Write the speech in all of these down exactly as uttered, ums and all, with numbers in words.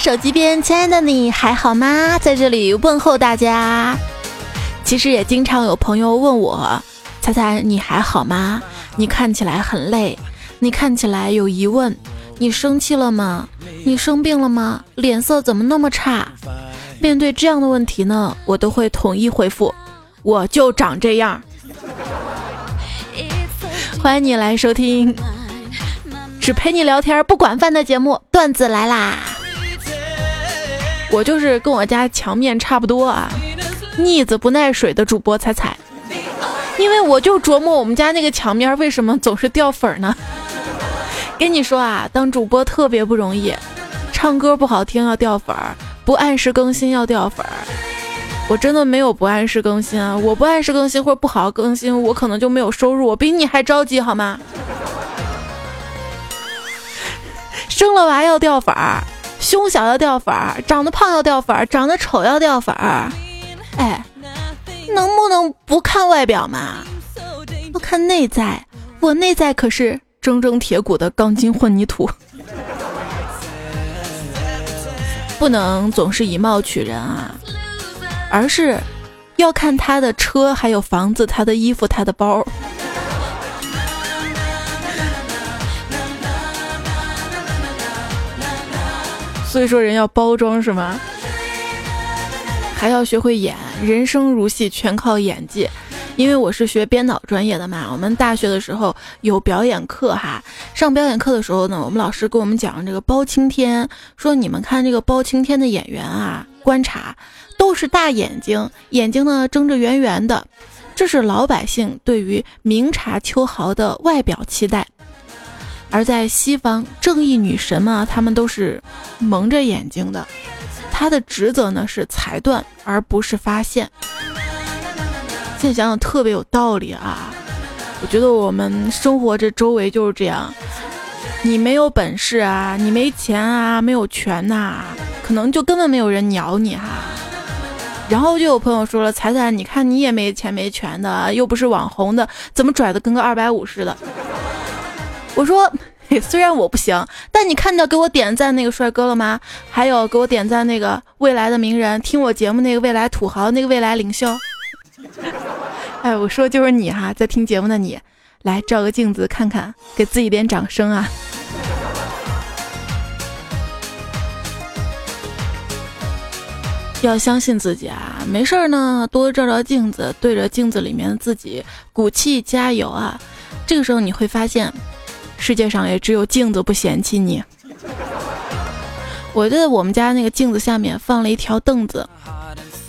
手机边，亲爱的你还好吗？在这里问候大家。其实也经常有朋友问我，彩彩你还好吗？你看起来很累，你看起来有疑问，你生气了吗？你生病了吗？脸色怎么那么差？面对这样的问题呢，我都会统一回复，我就长这样。欢迎你来收听只陪你聊天不管饭的节目，段子来啦！我就是跟我家墙面差不多啊，腻子不耐水的主播彩彩，因为我就琢磨我们家那个墙面为什么总是掉粉呢？跟你说啊，当主播特别不容易，唱歌不好听要掉粉，不按时更新要掉粉。我真的没有不按时更新啊，我不按时更新或者不好更新，我可能就没有收入，我比你还着急好吗？生了娃要掉粉儿，胸小要掉粉儿，长得胖要掉粉儿，长得丑要掉粉儿。哎，能不能不看外表嘛？不看内在，我内在可是铮铮铁骨的钢筋混凝土。不能总是以貌取人啊，而是要看他的车，还有房子，他的衣服，他的包。所以说人要包装是吗？还要学会演，人生如戏，全靠演技。因为我是学编导专业的嘛，我们大学的时候有表演课哈。上表演课的时候呢，我们老师跟我们讲这个包青天，说你们看这个包青天的演员啊，观察都是大眼睛，眼睛呢睁着圆圆的，这是老百姓对于明察秋毫的外表期待。而在西方，正义女神嘛，她们都是蒙着眼睛的，她的职责呢是裁断，而不是发现。现在想想特别有道理啊！我觉得我们生活这周围就是这样，你没有本事啊，你没钱啊，没有权呐、啊，可能就根本没有人鸟你哈、啊。然后就有朋友说了，彩彩，你看你也没钱没权的，又不是网红的，怎么拽的跟个二百五似的？我说虽然我不行，但你看到给我点赞那个帅哥了吗？还有给我点赞那个未来的名人，听我节目那个未来土豪，那个未来领袖。哎，我说就是你哈，在听节目的你，来照个镜子看看，给自己点掌声啊。要相信自己啊，没事呢多照照镜子，对着镜子里面的自己鼓气加油啊。这个时候你会发现世界上也只有镜子不嫌弃你。我在我们家那个镜子下面放了一条凳子，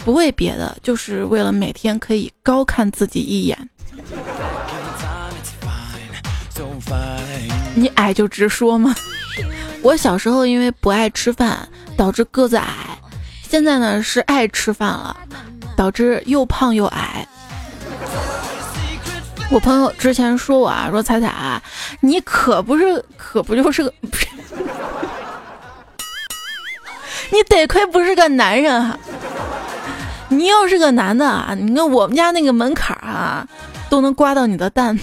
不为别的，就是为了每天可以高看自己一眼。你矮就直说嘛。我小时候因为不爱吃饭，导致个子矮，现在呢是爱吃饭了，导致又胖又矮。我朋友之前说我啊，说彩彩啊，你可不是可不就是个不是你得亏不是个男人啊，你要是个男的啊，你看我们家那个门槛啊都能刮到你的蛋。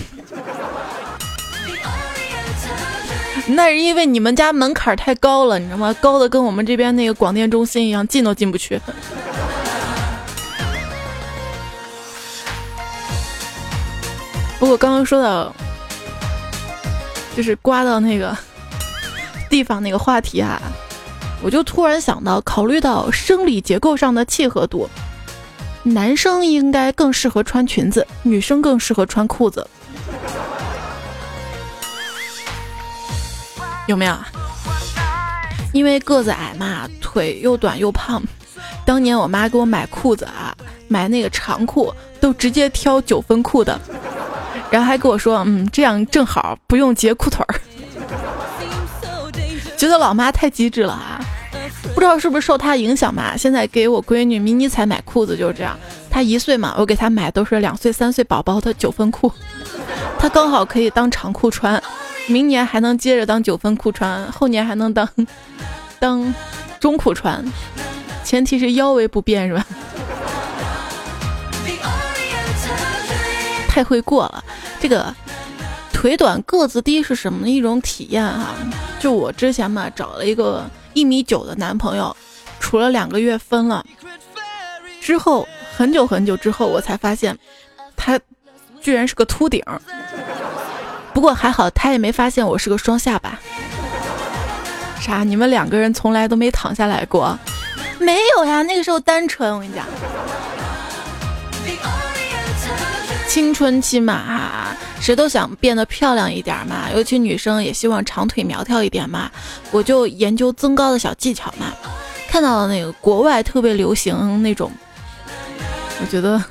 那是因为你们家门槛太高了，你知道吗？高的跟我们这边那个广电中心一样，进都进不去。不过刚刚说到就是刮到那个地方那个话题啊，我就突然想到，考虑到生理结构上的契合度，男生应该更适合穿裙子，女生更适合穿裤子，有没有？因为个子矮嘛，腿又短又胖，当年我妈给我买裤子啊，买那个长裤都直接挑九分裤的，然后还跟我说，嗯，这样正好不用截裤腿儿，觉得老妈太机智了啊！不知道是不是受她影响嘛，现在给我闺女迷你才买裤子就是这样，她一岁嘛，我给她买都是两岁三岁宝宝的九分裤，她刚好可以当长裤穿，明年还能接着当九分裤穿，后年还能当当中裤穿，前提是腰围不变是吧？太会过了，这个腿短个子低是什么一种体验啊？就我之前嘛，找了一个一米九的男朋友处了两个月分了，之后很久很久之后我才发现他居然是个秃顶，不过还好他也没发现我是个双下巴。啥？你们两个人从来都没躺下来过？没有呀，那个时候单纯。我跟你讲，青春期嘛、啊、谁都想变得漂亮一点嘛，尤其女生也希望长腿苗条一点嘛，我就研究增高的小技巧嘛，看到了那个国外特别流行那种，我觉得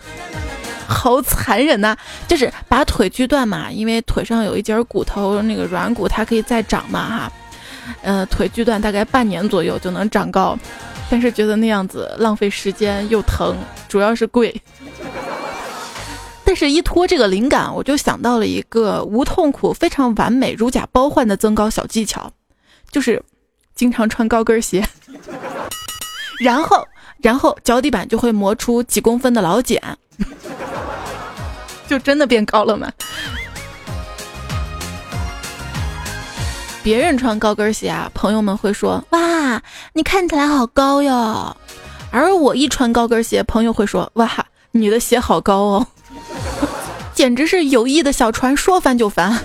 好残忍呐、啊！就是把腿锯断嘛，因为腿上有一节骨头，那个软骨它可以再长嘛哈，呃，腿锯断大概半年左右就能长高，但是觉得那样子浪费时间又疼，主要是贵。但是依托这个灵感，我就想到了一个无痛苦、非常完美、如假包换的增高小技巧，就是经常穿高跟鞋，然后然后脚底板就会磨出几公分的老茧。就真的变高了吗？别人穿高跟鞋啊，朋友们会说，哇，你看起来好高哟。而我一穿高跟鞋，朋友会说，哇，你的鞋好高哦。简直是有意的小船说翻就翻。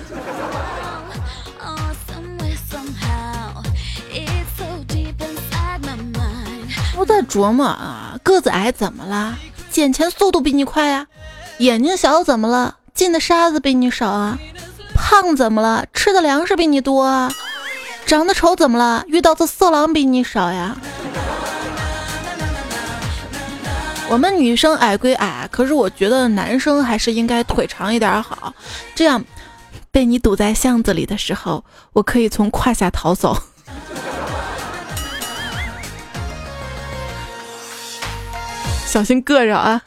我在琢磨啊，个子矮怎么啦？捡钱速度比你快呀、啊。眼睛小怎么了？进的沙子比你少啊。胖怎么了？吃的粮食比你多啊。长得丑怎么了？遇到的色狼比你少呀。我们女生矮归矮，可是我觉得男生还是应该腿长一点好，这样被你堵在巷子里的时候，我可以从胯下逃走。小心硌着啊。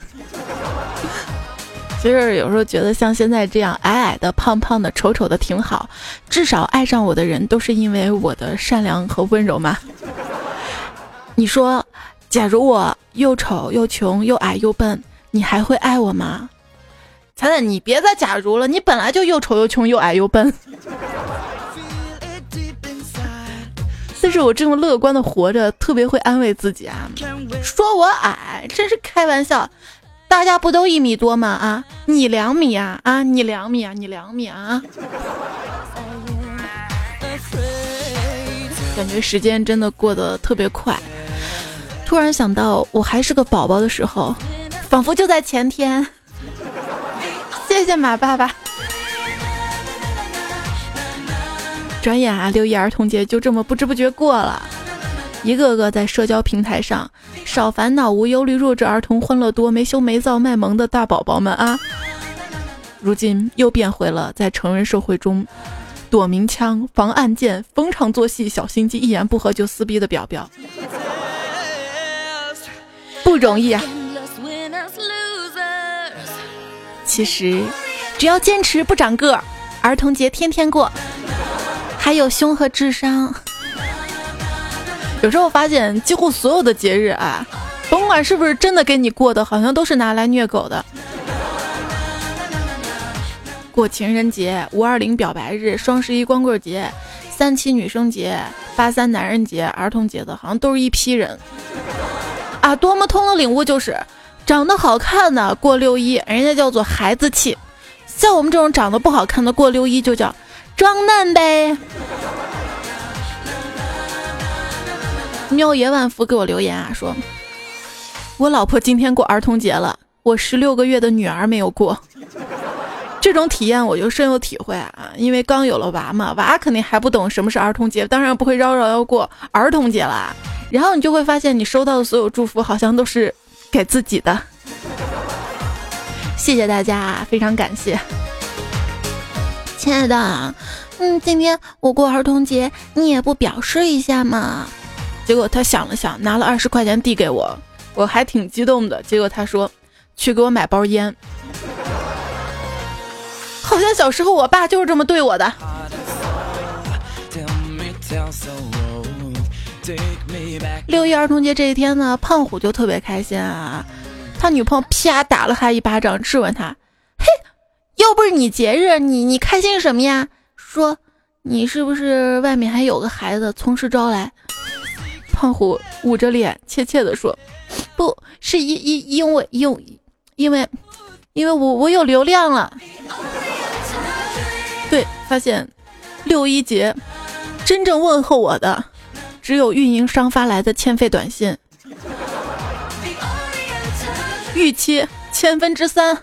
其实有时候觉得像现在这样矮矮的、胖胖的、丑丑的挺好，至少爱上我的人都是因为我的善良和温柔嘛。你说，假如我又丑又穷又矮又笨，你还会爱我吗？彩彩，你别再假如了，你本来就又丑又穷又矮又笨。但是我这么乐观的活着，特别会安慰自己啊，说我矮，真是开玩笑。大家不都一米多吗？啊，你两米啊，啊，你两米啊，你两米啊。感觉时间真的过得特别快。突然想到我还是个宝宝的时候，仿佛就在前天。谢谢马爸爸。转眼啊，六一儿童节就这么不知不觉过了。一个个在社交平台上少烦恼无忧虑弱智儿童欢乐多没羞没躁卖萌的大宝宝们啊，如今又变回了在成人社会中躲鸣枪防暗箭逢场作戏小心机一言不合就撕逼的表表，不容易啊。其实只要坚持不长个，儿童节天天过，还有胸和智商。有时候发现几乎所有的节日啊，甭管是不是真的给你过的，好像都是拿来虐狗的。过情人节、五二零表白日、双十一光棍节、三七女生节、八三男人节、儿童节的，好像都是一批人啊。多么通的领悟就是，长得好看的过六一，人家叫做孩子气；像我们这种长得不好看的过六一，就叫装嫩呗。喵爷万福给我留言啊，说我老婆今天过儿童节了，我十六个月的女儿没有过。这种体验我就深有体会啊，因为刚有了娃嘛，娃肯定还不懂什么是儿童节，当然不会嚷嚷要过儿童节啦。然后你就会发现你收到的所有祝福好像都是给自己的。谢谢大家，非常感谢。亲爱的，嗯，今天我过儿童节你也不表示一下嘛？结果他想了想，拿了二十块钱递给我，我还挺激动的。结果他说去给我买包烟。好像小时候我爸就是这么对我的。六一儿童节这一天呢，胖虎就特别开心啊，他女朋友啪打了他一巴掌，质问他，嘿，又不是你节日，你你开心什么呀？说你是不是外面还有个孩子从实招来？胖虎捂着脸怯怯地说：“不是因因因为因因为因为我我有流量了。”对，发现六一节真正问候我的，只有运营商发来的欠费短信，预期千分之三。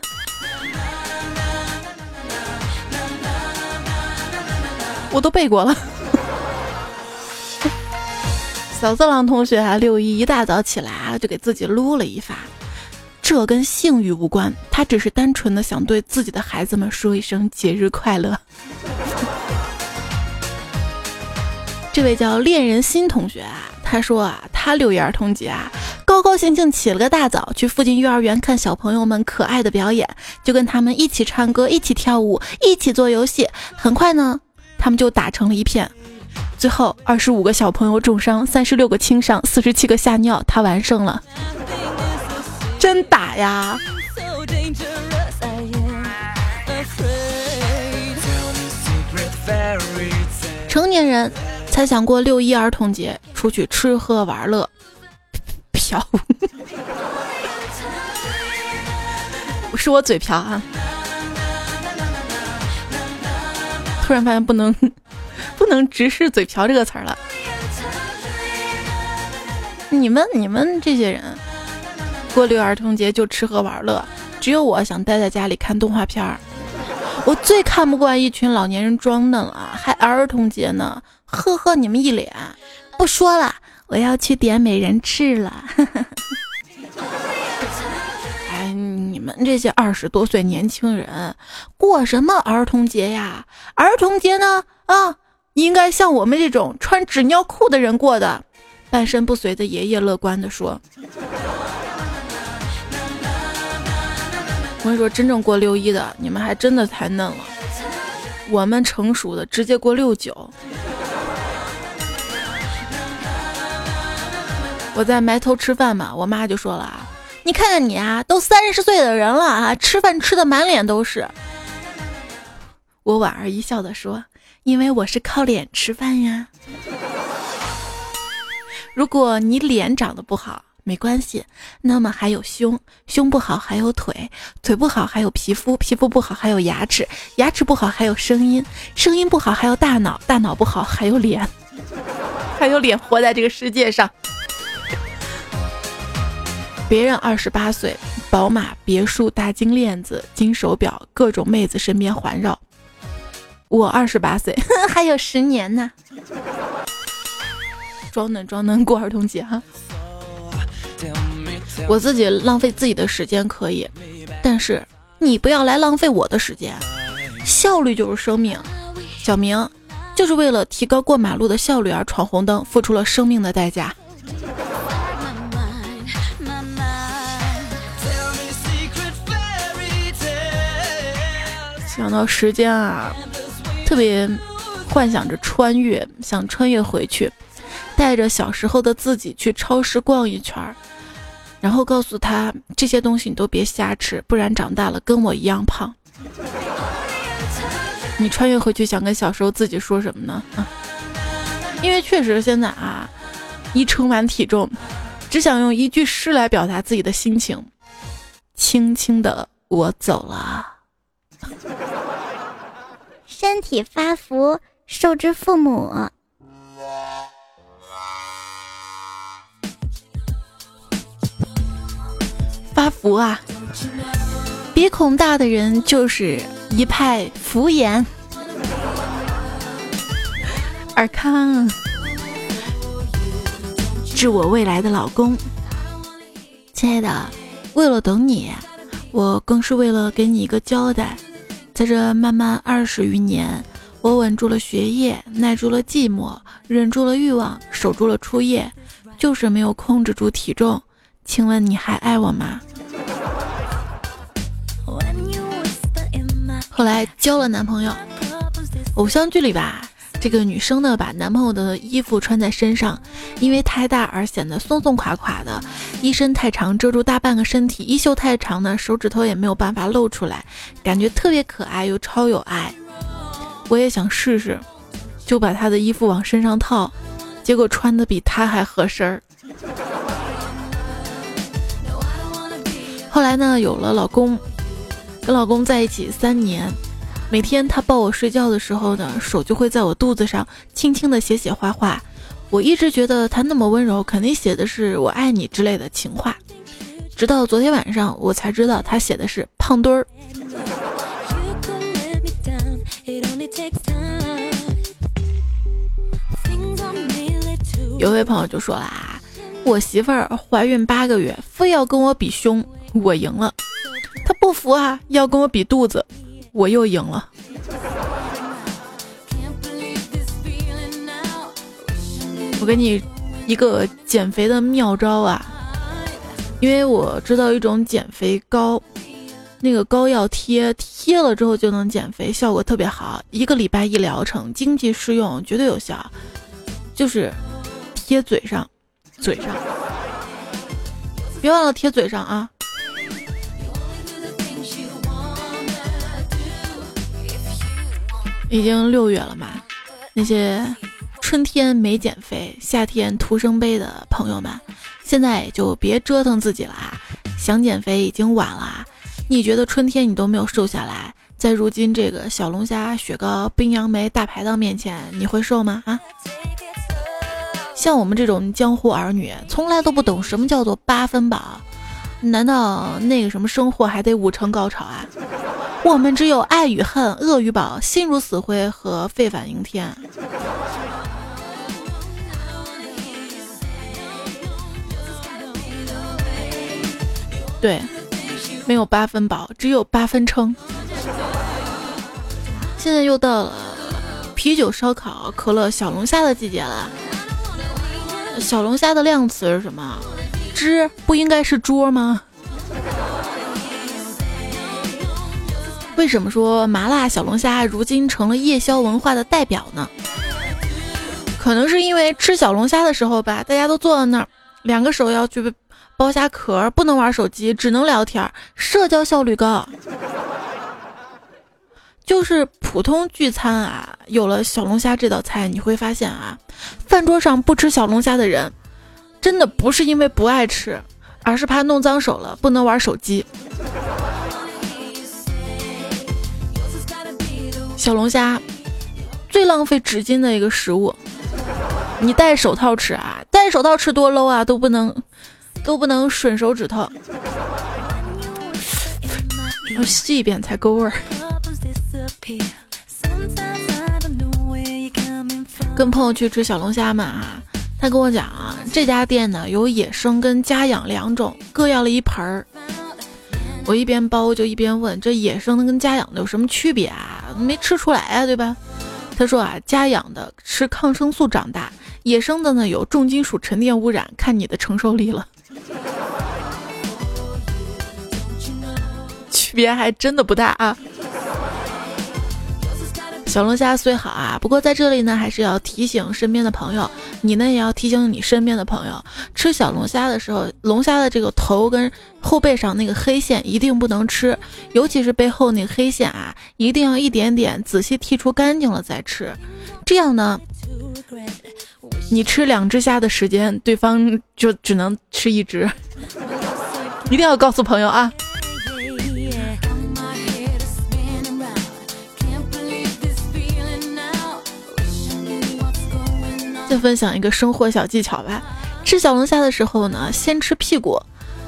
我都背过了。小色狼同学啊，六一一大早起来啊，就给自己撸了一发。这跟性欲无关，他只是单纯的想对自己的孩子们说一声节日快乐。这位叫恋人心同学啊，他说啊，他六一儿童节啊，高高兴兴起了个大早，去附近幼儿园看小朋友们可爱的表演，就跟他们一起唱歌，一起跳舞，一起做游戏。很快呢，他们就打成了一片，最后二十五个小朋友重伤，三十六个轻伤，四十七个吓尿，他完胜了。真打呀！成年人才想过六一儿童节，出去吃喝玩乐，嫖。是我嘴瓢啊！突然发现不能不能直视嘴瓢这个词儿了。你们你们这些人过六一儿童节就吃喝玩乐，只有我想待在家里看动画片儿。我最看不惯一群老年人装嫩啊，还儿童节呢，呵呵，你们一脸。不说了，我要去点美人翅了。你们这些二十多岁年轻人过什么儿童节呀？儿童节呢啊，应该像我们这种穿纸尿裤的人过的。半身不遂的爷爷乐观地说。我跟你说，真正过六一的你们还真的太嫩了，我们成熟的直接过六九。我在埋头吃饭嘛，我妈就说了啊，你看看你啊，都三十岁的人了啊，吃饭吃的满脸都是。我莞尔一笑地说，因为我是靠脸吃饭呀。如果你脸长得不好没关系，那么还有胸，胸不好还有腿，腿不好还有皮肤，皮肤不好还有牙齿，牙齿不好还有声音，声音不好还有大脑，大脑不好还有脸，还有脸活在这个世界上。别人二十八岁，宝马、别墅、大金链子、金手表，各种妹子身边环绕。我二十八岁，呵呵，还有十年呢。装嫩装嫩过儿童节哈。我自己浪费自己的时间可以，但是你不要来浪费我的时间。效率就是生命，小明就是为了提高过马路的效率而闯红灯，付出了生命的代价。想到时间啊，特别幻想着穿越，想穿越回去，带着小时候的自己去超市逛一圈，然后告诉他这些东西你都别瞎吃，不然长大了跟我一样胖。你穿越回去想跟小时候自己说什么呢？啊，因为确实现在啊，一称完体重，只想用一句诗来表达自己的心情：轻轻的我走了。身体发福，受之父母。发福啊，鼻孔大的人就是一派福言。尔康，致我未来的老公，亲爱的，为了等你，我更是为了给你一个交代。在这漫漫二十余年，我稳住了学业，耐住了寂寞，忍住了欲望，守住了初夜，就是没有控制住体重。请问你还爱我吗？后来交了男朋友，偶像剧里吧，这个女生呢把男朋友的衣服穿在身上，因为太大而显得松松垮垮的，衣身太长遮住大半个身体，衣袖太长呢手指头也没有办法露出来，感觉特别可爱又超有爱。我也想试试，就把她的衣服往身上套，结果穿的比他还合身儿。后来呢，有了老公，跟老公在一起三年，每天他抱我睡觉的时候呢，手就会在我肚子上轻轻的写写画画。我一直觉得他那么温柔，肯定写的是我爱你之类的情话，直到昨天晚上我才知道他写的是胖墩儿。有位朋友就说啦，我媳妇儿怀孕八个月，非要跟我比胸，我赢了。她不服啊，要跟我比肚子，我又赢了。我给你一个减肥的妙招啊，因为我知道一种减肥膏，那个膏药贴贴了之后就能减肥，效果特别好，一个礼拜一疗程，经济适用，绝对有效。就是贴嘴上，嘴上，别忘了贴嘴上啊。已经六月了嘛，那些春天没减肥，夏天徒生悲的朋友们，现在就别折腾自己了啊！想减肥已经晚了，你觉得春天你都没有瘦下来，在如今这个小龙虾、雪糕、冰杨梅大排档面前，你会瘦吗？啊！像我们这种江湖儿女，从来都不懂什么叫做八分饱，难道那个什么生活还得五成高潮啊？我们只有爱与恨、恶与饱、心如死灰和沸反盈天。对，没有八分饱，只有八分撑。现在又到了啤酒、烧烤、可乐、小龙虾的季节了。小龙虾的量词是什么？只不应该是桌吗？为什么说麻辣小龙虾如今成了夜宵文化的代表呢？可能是因为吃小龙虾的时候吧，大家都坐在那儿，两个手要去剥虾壳，不能玩手机，只能聊天，社交效率高。就是普通聚餐啊，有了小龙虾这道菜，你会发现啊，饭桌上不吃小龙虾的人，真的不是因为不爱吃，而是怕弄脏手了，不能玩手机。小龙虾最浪费纸巾的一个食物，你戴手套吃啊，戴手套吃多 low 啊，都不能都不能吮手指头，要吸一遍才够味儿。跟朋友去吃小龙虾嘛，他跟我讲啊，这家店呢有野生跟家养两种，各要了一盆儿。我一边包就一边问，这野生跟家养的有什么区别啊？没吃出来啊，对吧？他说啊，家养的吃抗生素长大，野生的呢有重金属沉淀污染，看你的承受力了。区别还真的不大啊。小龙虾虽好啊，不过在这里呢，还是要提醒身边的朋友，你呢也要提醒你身边的朋友，吃小龙虾的时候，龙虾的这个头跟后背上那个黑线一定不能吃，尤其是背后那个黑线啊，一定要一点点仔细剔除干净了再吃，这样呢，你吃两只虾的时间，对方就只能吃一只，一定要告诉朋友啊。再分享一个生活小技巧吧，吃小龙虾的时候呢，先吃屁股，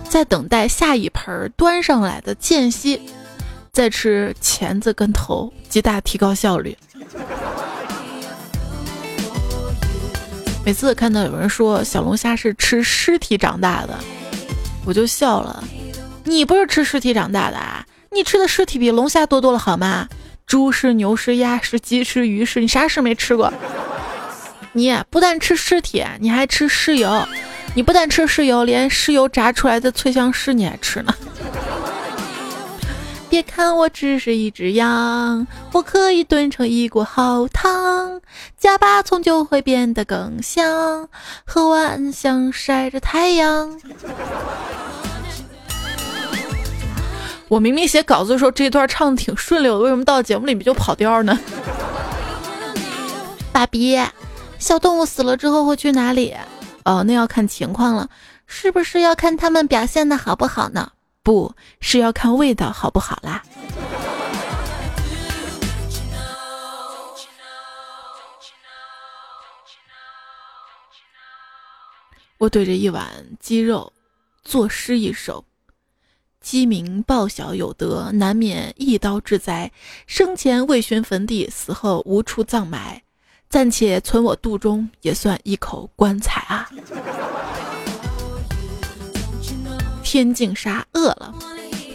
再等待下一盆端上来的间隙，再吃钳子跟头，极大提高效率。每次看到有人说小龙虾是吃尸体长大的，我就笑了，你不是吃尸体长大的啊？你吃的尸体比龙虾多多了好吗？猪是牛是鸭是鸡是鱼是，你啥事没吃过？你不但吃尸体，你还吃尸油，你不但吃尸油，连尸油炸出来的脆香尸你还吃呢。别看我只是一只羊，我可以炖成一锅好汤，加把葱就会变得更香，喝完像晒着太阳。我明明写稿子的时候这段唱挺顺溜的，为什么到节目里面就跑调呢？爸比小动物死了之后会去哪里？哦，那要看情况了，是不是要看它们表现的好不好呢？不是要看味道好不好啦。我对着一碗鸡肉作诗一首：鸡鸣报晓有德，难免一刀之灾。生前未寻坟地，死后无处葬埋。暂且存我肚中，也算一口棺材啊！天净沙饿了，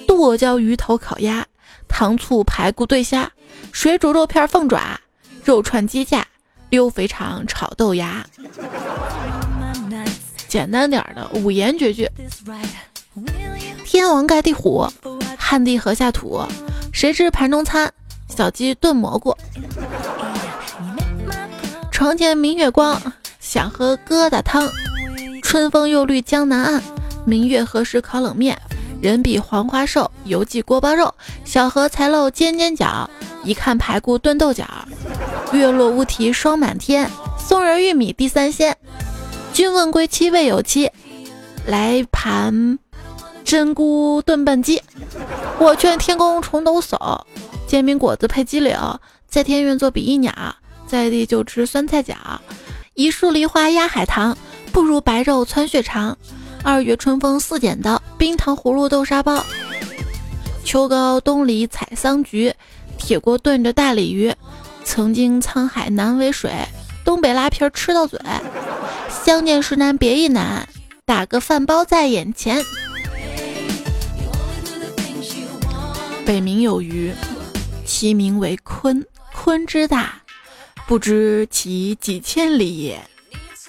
剁椒鱼头烤鸭，糖醋排骨对虾，水煮肉片凤爪，肉串鸡架，溜肥肠炒豆芽。简单点的，五言绝句。天王盖地虎，旱地禾下土，谁知盘中餐，小鸡炖蘑菇。床前明月光，想喝疙瘩汤，春风又绿江南岸，明月何时烤冷面，人比黄花瘦，犹记锅包肉，小荷才露尖尖角，一看排骨炖豆角，月落乌啼霜满天，松仁玉米地三鲜，君问归期未有期，来盘真菇炖笨鸡，我劝天公重抖擞，煎饼果子配鸡柳，在天愿做比翼鸟，在地就吃酸菜饺，一树梨花压海棠，不如白肉穿血肠，二月春风似剪刀，冰糖葫芦豆沙包，秋高冬梨采桑菊，铁锅炖着大鲤鱼，曾经沧海难为水，东北拉皮吃到嘴，相见时难别亦难，打个饭包在眼前。北冥有鱼，其名为鲲，鲲之大，不知其几千里也，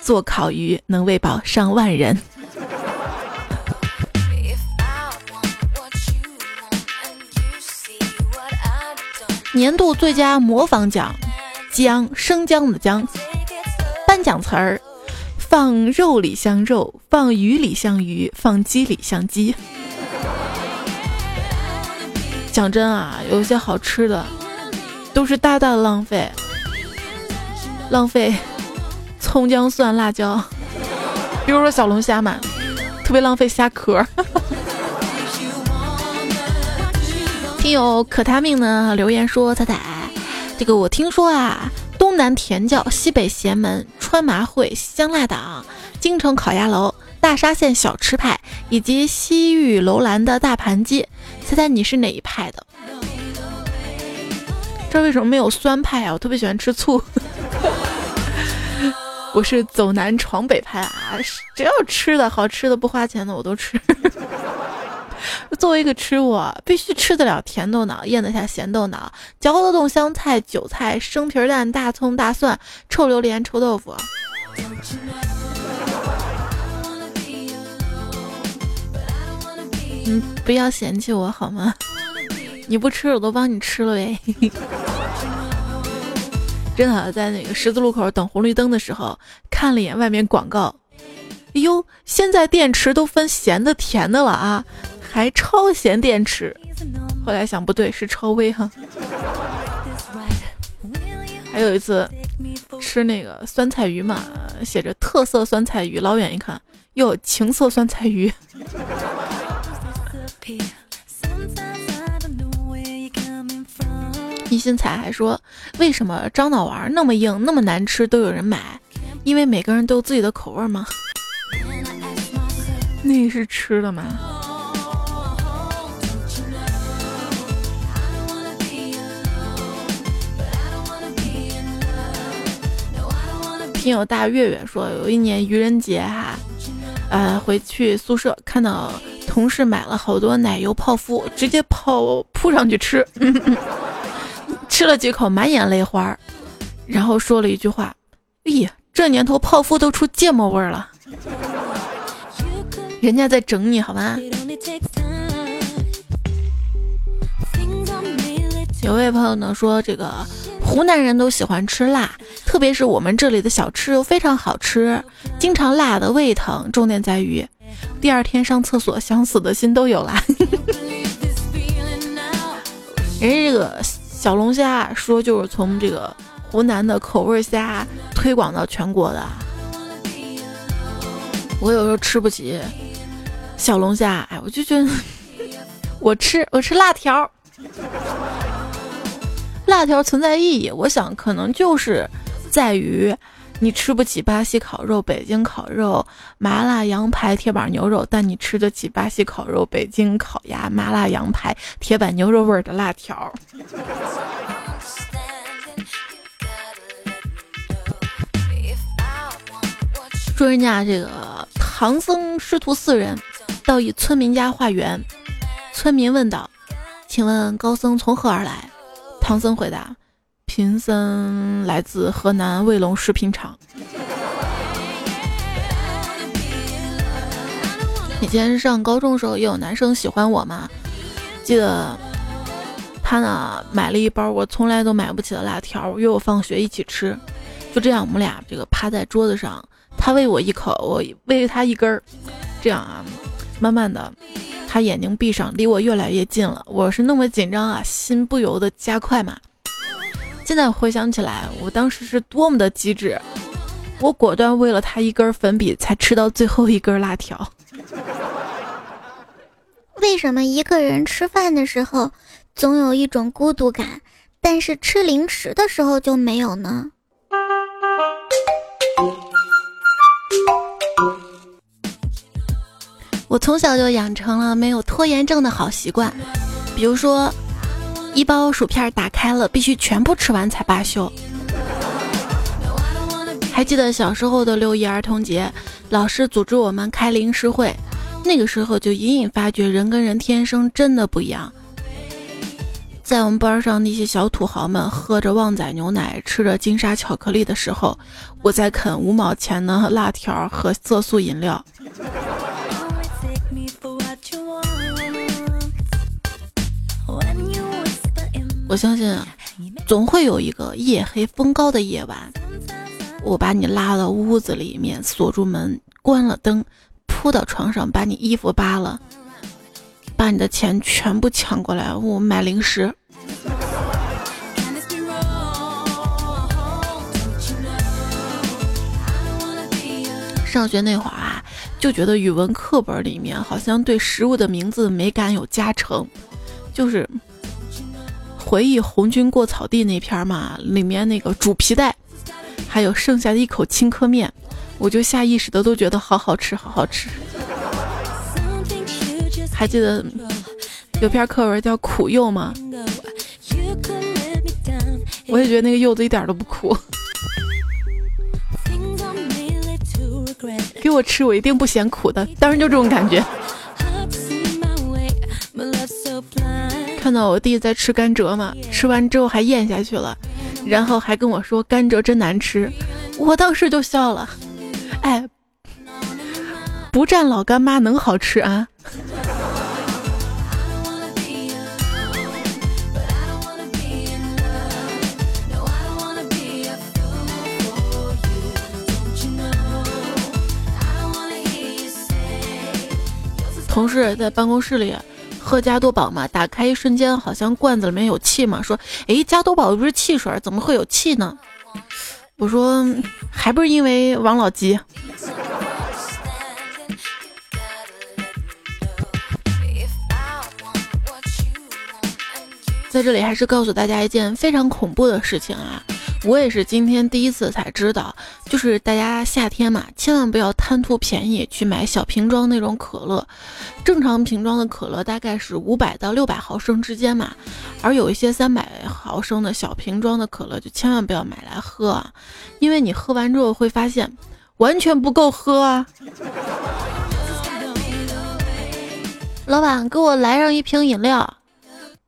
做烤鱼能喂饱上万人。年度最佳模仿奖，姜，生姜的姜。颁奖词儿：放肉里像肉，放鱼里像鱼，放鸡里像鸡。讲真啊，有些好吃的都是大大的浪费，浪费葱姜蒜辣椒，比如说小龙虾嘛，特别浪费虾壳。听友可他命呢留言说：彩彩，这个我听说啊，东南甜窖、西北咸门、川麻会、香辣党、京城烤鸭楼、大沙县小吃派以及西域楼兰的大盘鸡，猜猜你是哪一派的？这为什么没有酸派啊？我特别喜欢吃醋。我是走南闯北派啊，只要吃的好吃的不花钱的我都吃。作为一个吃货，必须吃得了甜豆脑，咽得下咸豆脑，嚼得动香菜、韭菜、生皮蛋、大葱、大蒜、臭榴莲、臭豆腐。嗯，不要嫌弃我好吗？你不吃我都帮你吃了呗。真的，在那个十字路口等红绿灯的时候，看了一眼外面广告，哎呦，现在电池都分咸的甜的了啊，还超咸电池。后来想不对，是超威哈。还有一次吃那个酸菜鱼嘛，写着特色酸菜鱼，老远一看哟，情色酸菜鱼。一心彩还说，为什么樟脑丸那么硬那么难吃都有人买？因为每个人都有自己的口味吗？那是吃的吗？听友大月月说，有一年愚人节哈、啊，呃，回去宿舍看到同事买了好多奶油泡芙，直接泡铺上去吃，嗯嗯，吃了几口满眼泪花，然后说了一句话：“咦，这年头泡芙都出芥末味了。”人家在整你好吗？有位朋友呢说，这个湖南人都喜欢吃辣，特别是我们这里的小吃又非常好吃，经常辣的胃疼，重点在于第二天上厕所想死的心都有啦。人家这个小龙虾说，就是从这个湖南的口味虾推广到全国的。我有时候吃不起小龙虾，哎，我就觉得我吃我吃辣条，辣条存在意义，我想可能就是在于你吃不起巴西烤肉、北京烤肉、麻辣羊排、铁板牛肉，但你吃得起巴西烤肉、北京烤鸭、麻辣羊排、铁板牛肉味儿的辣条。说人家这个唐僧师徒四人到一村民家化缘，村民问道：“请问高僧从何而来？”唐僧回答：“贫僧来自河南卫龙食品厂。”以前上高中的时候，也有男生喜欢我嘛，记得他呢买了一包我从来都买不起的辣条，约我放学一起吃。就这样，我们俩这个趴在桌子上。他喂我一口，我喂他一根儿，这样啊，慢慢的，他眼睛闭上，离我越来越近了。我是那么紧张啊，心不由得加快嘛。现在回想起来，我当时是多么的机智，我果断喂了他一根粉笔，才吃到最后一根辣条。为什么一个人吃饭的时候总有一种孤独感，但是吃零食的时候就没有呢？我从小就养成了没有拖延症的好习惯，比如说一包薯片打开了必须全部吃完才罢休。还记得小时候的六一儿童节，老师组织我们开零食会，那个时候就隐隐发觉人跟人天生真的不一样。在我们班上那些小土豪们喝着旺仔牛奶吃着金沙巧克力的时候，我在啃五毛钱的辣条和色素饮料。我相信总会有一个夜黑风高的夜晚，我把你拉到屋子里面，锁住门，关了灯，扑到床上，把你衣服扒了，把你的钱全部抢过来，我买零食。上学那会儿啊，就觉得语文课本里面好像对食物的名字美感有加成，就是回忆红军过草地那篇嘛，里面那个煮皮带还有剩下的一口青稞面，我就下意识的都觉得好好吃好好吃。还记得有篇课文叫苦柚吗？我也觉得那个柚子一点都不苦，给我吃我一定不嫌苦的，当然就这种感觉。看到我弟在吃甘蔗嘛，吃完之后还咽下去了，然后还跟我说甘蔗真难吃，我当时就笑了。哎，不蘸老干妈能好吃啊？同事在办公室里喝加多宝嘛，打开一瞬间好像罐子里面有气嘛，说诶，加多宝不是汽水怎么会有气呢？我说还不是因为王老吉。在这里还是告诉大家一件非常恐怖的事情啊，我也是今天第一次才知道，就是大家夏天嘛，千万不要贪图便宜去买小瓶装那种可乐，正常瓶装的可乐大概是五百到六百毫升之间嘛，而有一些三百毫升的小瓶装的可乐就千万不要买来喝啊，因为你喝完之后会发现完全不够喝啊。老板，给我来上一瓶饮料，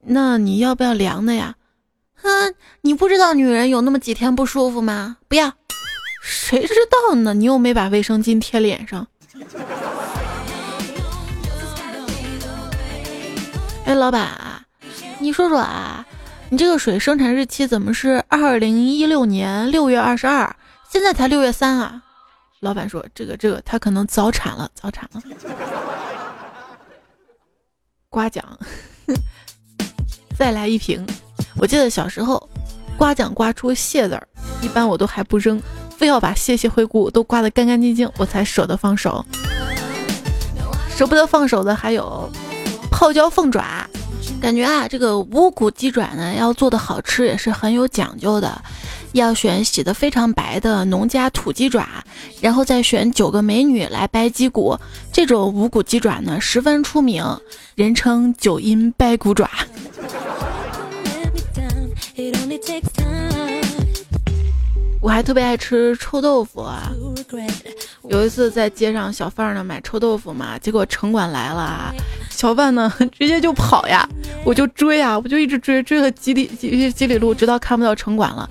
那你要不要凉的呀？哼，你不知道女人有那么几天不舒服吗？不要，谁知道呢？你又没把卫生巾贴脸上。哎，老板啊，你说说啊，你这个水生产日期怎么是二零一六年六月二十二？现在才六月三啊？老板说这个这个，他可能早产了，早产了。刮奖，再来一瓶。我记得小时候刮奖刮出蟹字儿，一般我都还不扔，非要把谢谢惠顾都刮得干干净净，我才舍得放手。舍不得放手的还有泡椒凤爪，感觉啊这个无骨鸡爪呢要做的好吃也是很有讲究的，要选洗得非常白的农家土鸡爪，然后再选九个美女来掰鸡骨。这种无骨鸡爪呢十分出名，人称九阴掰骨爪。我还特别爱吃臭豆腐啊，有一次在街上小贩呢买臭豆腐嘛，结果城管来了，小贩呢直接就跑呀，我就追啊，我就一直追，追了几里几几里路，直到看不到城管了。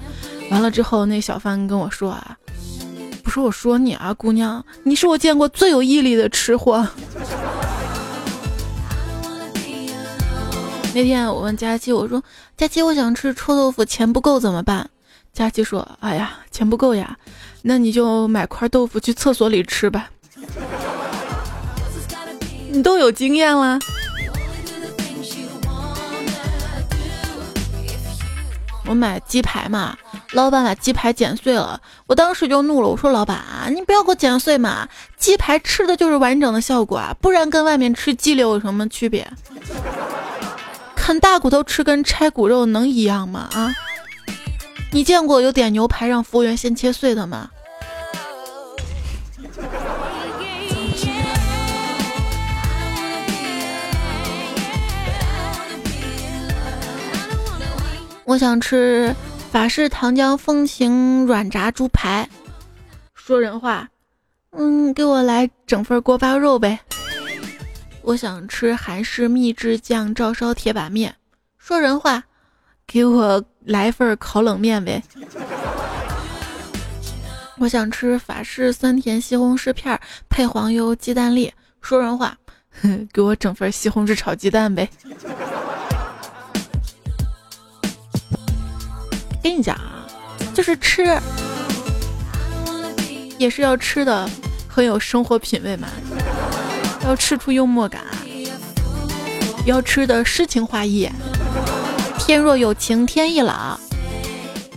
完了之后那小贩跟我说啊，不是我说你啊姑娘，你是我见过最有毅力的吃货。那天我问佳琪，我说佳琪我想吃臭豆腐，钱不够怎么办？佳琪说，哎呀钱不够呀，那你就买块豆腐去厕所里吃吧。你都有经验了。我买鸡排嘛，老板把鸡排剪碎了，我当时就怒了，我说老板你不要给我剪碎嘛，鸡排吃的就是完整的效果啊，不然跟外面吃鸡柳有什么区别？啃大骨头吃跟拆骨肉能一样吗？啊你见过有点牛排让服务员先切碎的吗？我想吃法式糖浆风情软炸猪排。说人话，嗯，给我来整份锅包肉呗。我想吃韩式秘制酱照烧铁板面。说人话，给我来份烤冷面呗。我想吃法式酸甜西红柿片配黄油鸡蛋粒。说人话，给我整份西红柿炒鸡蛋呗。跟你讲啊，就是吃也是要吃的很有生活品味嘛，要吃出幽默感，要吃的诗情画意。天若有情天亦老，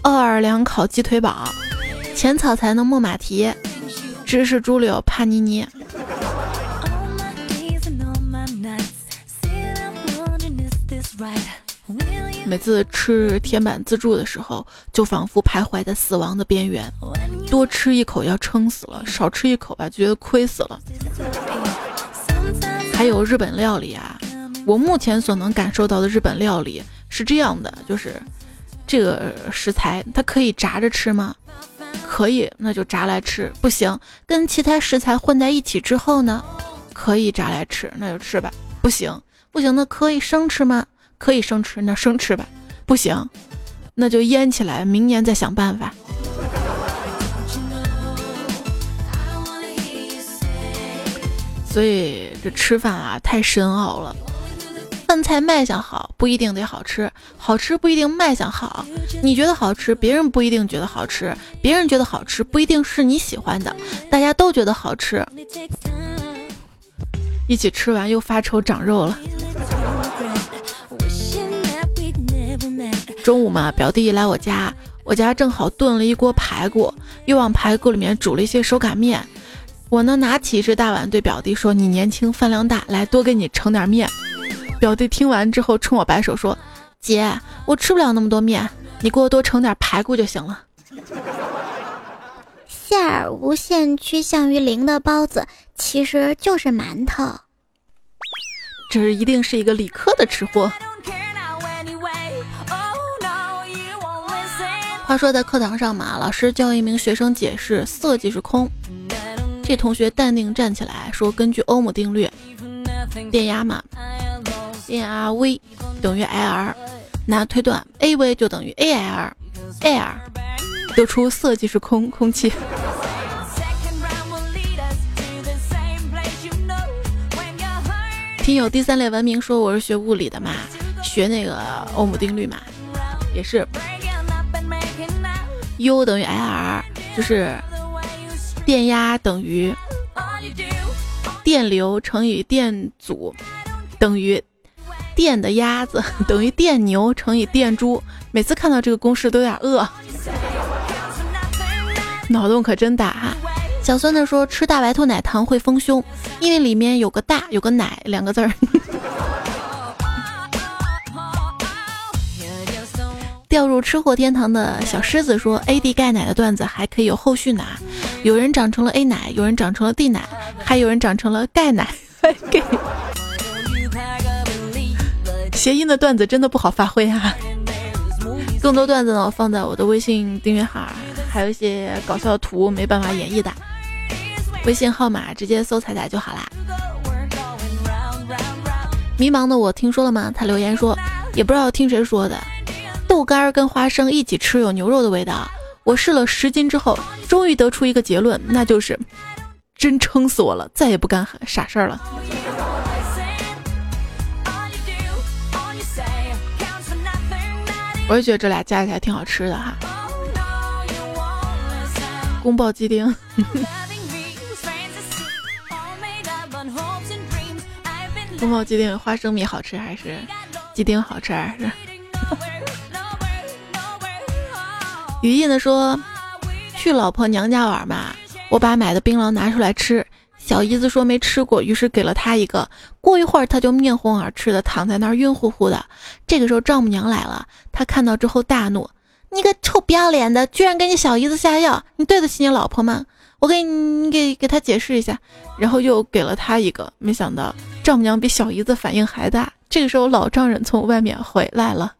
奥尔良烤鸡腿堡，浅草才能木马蹄，芝士猪柳帕尼尼。每次吃铁板自助的时候，就仿佛徘徊在死亡的边缘，多吃一口要撑死了，少吃一口吧觉得亏死了。还有日本料理啊，我目前所能感受到的日本料理是这样的，就是这个食材它可以炸着吃吗？可以，那就炸来吃。不行，跟其他食材混在一起之后呢？可以炸来吃，那就吃吧。不行，不行，那可以生吃吗？可以生吃，那生吃吧。不行，那就腌起来，明年再想办法。所以这吃饭啊，太深奥了。饭菜卖相好不一定得好吃，好吃不一定卖相好，你觉得好吃别人不一定觉得好吃，别人觉得好吃不一定是你喜欢的，大家都觉得好吃，一起吃完又发愁长肉了。中午嘛，表弟来我家，我家正好炖了一锅排骨，又往排骨里面煮了一些手擀面。我呢拿起一只大碗对表弟说，你年轻饭量大，来多给你盛点面。表弟听完之后冲我摆手说，姐我吃不了那么多面，你给我多盛点排骨就行了。下饵无限趋向于零的包子其实就是馒头，这一定是一个理科的吃货。话说在课堂上嘛，老师叫一名学生解释色即是空，这同学淡定站起来说，根据欧姆定律，电压嘛，电压 V 等于 I R， 那推断 A V 就等于 A I R， A R 得出色即是空，空气。听友第三类文明说，我是学物理的嘛，学那个欧姆定律嘛，也是 U 等于 I R， 就是电压等于电流乘以电阻等于电的鸭子等于电牛乘以电猪。每次看到这个公式都有点饿。脑洞可真大哈。小孙子说吃大白兔奶糖会丰胸，因为里面有个大有个奶两个字儿。掉入吃货天堂的小狮子说 A D 钙奶的段子还可以有后续呢，有人长成了 A 奶，有人长成了 D 奶，还有人长成了钙奶。谐音的段子真的不好发挥啊。更多段子呢放在我的微信订阅号，还有一些搞笑图没办法演绎的，微信号码直接搜彩彩就好啦。迷茫的我听说了吗？他留言说也不知道听谁说的，豆干跟花生一起吃有牛肉的味道，我试了十斤之后终于得出一个结论，那就是真撑死我了，再也不干傻事儿了。我也觉得这俩加起来挺好吃的哈。宫爆鸡丁。宫爆鸡丁花生米好吃还是鸡丁好吃还是？语音的说去老婆娘家玩嘛，我把买的槟榔拿出来吃，小姨子说没吃过，于是给了她一个，过一会儿她就面红耳赤的躺在那儿晕乎乎的。这个时候丈母娘来了，她看到之后大怒，你个臭不要脸的，居然给你小姨子下药，你对得起你老婆吗？我给你给给她解释一下。然后又给了她一个，没想到丈母娘比小姨子反应还大。这个时候老丈人从外面回来了，